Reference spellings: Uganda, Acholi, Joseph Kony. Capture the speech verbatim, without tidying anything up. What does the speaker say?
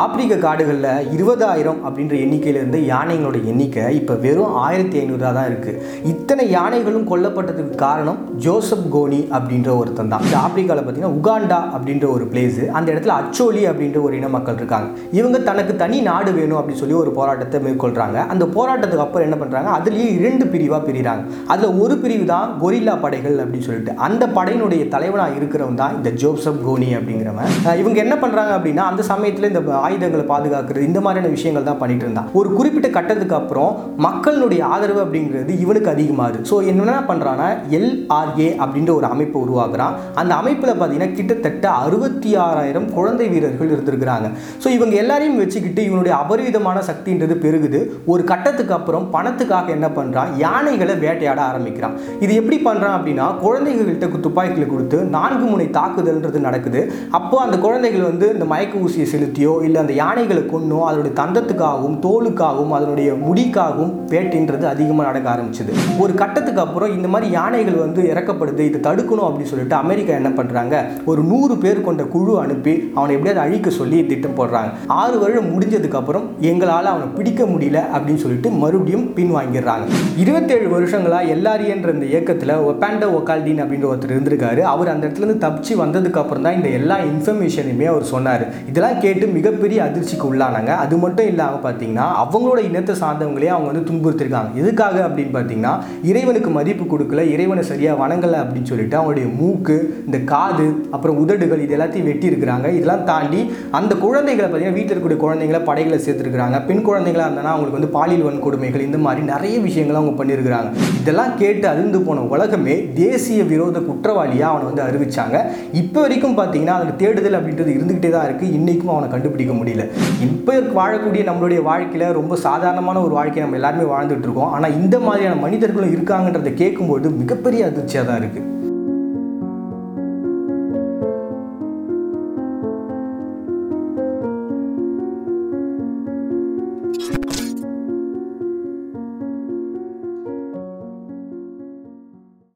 ஆப்பிரிக்க காடுகளில் இருபதாயிரம் அப்படின்ற எண்ணிக்கையிலிருந்து யானைகளோட எண்ணிக்கை இப்போ வெறும் ஆயிரத்தி ஐநூறுரூவா தான் இருக்குது. இத்தனை யானைகளும் கொல்லப்பட்டதுக்கு காரணம் ஜோசப் கோனி அப்படின்ற ஒருத்தன் தான். இந்த ஆப்பிரிக்காவில் பார்த்திங்கன்னா உகாண்டா அப்படின்ற ஒரு பிளேஸு, அந்த இடத்துல அச்சோலி அப்படின்ற ஒரு இன மக்கள் இருக்காங்க. இவங்க தனக்கு தனி நாடு வேணும் அப்படின்னு சொல்லி ஒரு போராட்டத்தை மேற்கொள்கிறாங்க. அந்த போராட்டத்துக்கு அப்புறம் என்ன பண்ணுறாங்க, அதுலேயே இரண்டு பிரிவாக பிரிகிறாங்க. அதில் ஒரு பிரிவு தான் கொரில்லா படைகள் அப்படின்னு சொல்லிட்டு, அந்த படையினுடைய தலைவனாக இருக்கிறவன் தான் இந்த ஜோசப் கோனி அப்படிங்கிறவன். இவங்க என்ன பண்ணுறாங்க அப்படின்னா, அந்த சமயத்தில் இந்த ஆயுதங்களை பாதுகாக்கிறது இந்த மாதிரியான விஷயங்கள் தான் பண்ணிட்டு இருந்தான். ஒரு குறிப்பிட்ட கட்டத்துக்கு அப்புறம் மக்களுடைய ஆதரவு அப்படிங்கிறது இவனுக்கு அதிகமாகுது. ஸோ என்ன பண்ணுறான்னா, எல்ஆர்ஏ அப்படின்ற ஒரு அமைப்பை உருவாக்குறான். அந்த அமைப்பில் பார்த்தீங்கன்னா கிட்டத்தட்ட அறுபத்தி ஆறாயிரம் குழந்தை வீரர்கள் இருந்திருக்கிறாங்க. ஸோ இவங்க எல்லாரையும் வச்சுக்கிட்டு இவனுடைய அபரிவிதமான சக்தின்றது பெருகுது. ஒரு கட்டத்துக்கு அப்புறம் பணத்துக்காக என்ன பண்ணுறான், யானைகளை வேட்டையாட ஆரம்பிக்கிறான். இது எப்படி பண்ணுறான் அப்படின்னா, குழந்தைகள்கிட்ட துப்பாக்கிகளை கொடுத்து நான்கு முனை தாக்குதல்ன்றது நடக்குது. அப்போ அந்த குழந்தைகள் வந்து இந்த மயக்க ஊசியை செலுத்தியோ இல்லை அந்த யானைகளை கொன்னும் அதனுடைய தந்தத்துக்காகவும் தோலுக்காகவும் அதனுடைய முடிக்காகவும் வேட்டைன்றது அதிகமாக நடக்க ஆரம்பிச்சது. ஒரு கட்டத்துக்கு அப்புறம் இந்த மாதிரி யானைகள் வந்து இறக்கப்படுது, இதை தடுக்கணும் அப்படின்னு சொல்லிட்டு அமெரிக்கா என்ன பண்ணுறாங்க, ஒரு நூறு பேர் கொண்ட குழு அனுப்பி அவனை எப்படியாவது அழிக்க சொல்லி திட்டம் போடுறாங்க. ஆறு வருடம் முடிஞ்சதுக்கு அப்புறம் எங்களால் அவனை பிடிக்க முடியல அப்படின்னு சொல்லிட்டு மறுபடியும் பின் வாங்கிடுறாங்க. இருபத்தேழு வருஷங்களாக எல்லாரியன்ற இந்த இயக்கத்தில் ஒப்பாண்டோ ஒக்கால்டின் அப்படின்ற ஒருத்தர் இருந்திருக்காரு. அவர் அந்த இடத்துலேருந்து தப்பிச்சு வந்ததுக்கு அப்புறம் தான் இந்த எல்லா இன்ஃபர்மேஷனையுமே அவர் சொன்னார். இதெல்லாம் கேட்டு மிக பெரிய அதிர்ச்சிக்கு உள்ளானாங்க. அது மட்டும் இல்லாமல் பார்த்தீங்கன்னா அவங்களோட இனத்தை சார்ந்தவங்களே அவங்க வந்து துன்புறுத்திருக்காங்க. எதுக்காக அப்படின்னு பார்த்தீங்கன்னா, இறைவனுக்கு மதிப்பு கொடுக்கல, இறைவனை சரியாக வணங்கலை அப்படின்னு சொல்லிட்டு அவங்களுடைய மூக்கு, இந்த காது, அப்புறம் உதடுகள் இது எல்லாத்தையும் வெட்டி இருக்கிறாங்க. இதெல்லாம் தாண்டி அந்த குழந்தைகளை பார்த்தீங்கன்னா வீட்டில் இருக்கக்கூடிய குழந்தைங்களை படைகளை சேர்த்துருக்குறாங்க. பெண் குழந்தைகளாக இருந்தனா அவங்களுக்கு வந்து பாலியல் வன்கொடுமைகள் இந்த மாதிரி நிறைய விஷயங்கள் அவங்க பண்ணியிருக்கிறாங்க. இதெல்லாம் கேட்டு அதிர்ந்து போன உலகமே தேசிய விரோத குற்றவாளியாக அவனை வந்து அறிவிச்சாங்க. இப்போ வரைக்கும் பார்த்தீங்கன்னா அதோட தேடுதல் அப்படின்றது இருந்துகிட்டே தான் இருக்குது. இன்றைக்கும் அவனை கண்டுபிடிக்க முடியல. இப்போ வாழக்கூடிய நம்மளுடைய வாழ்க்கையில் ரொம்ப சாதாரணமான ஒரு வாழ்க்கையை நம்ம எல்லாருமே வாழ்ந்துட்டு இருக்கோம். ஆனால் இந்த மாதிரியான மனிதர்களும் இருக்காங்கன்றதை கேட்கும்போது மிகப்பெரிய அதிர்ச்சியாக தான் இருக்குது.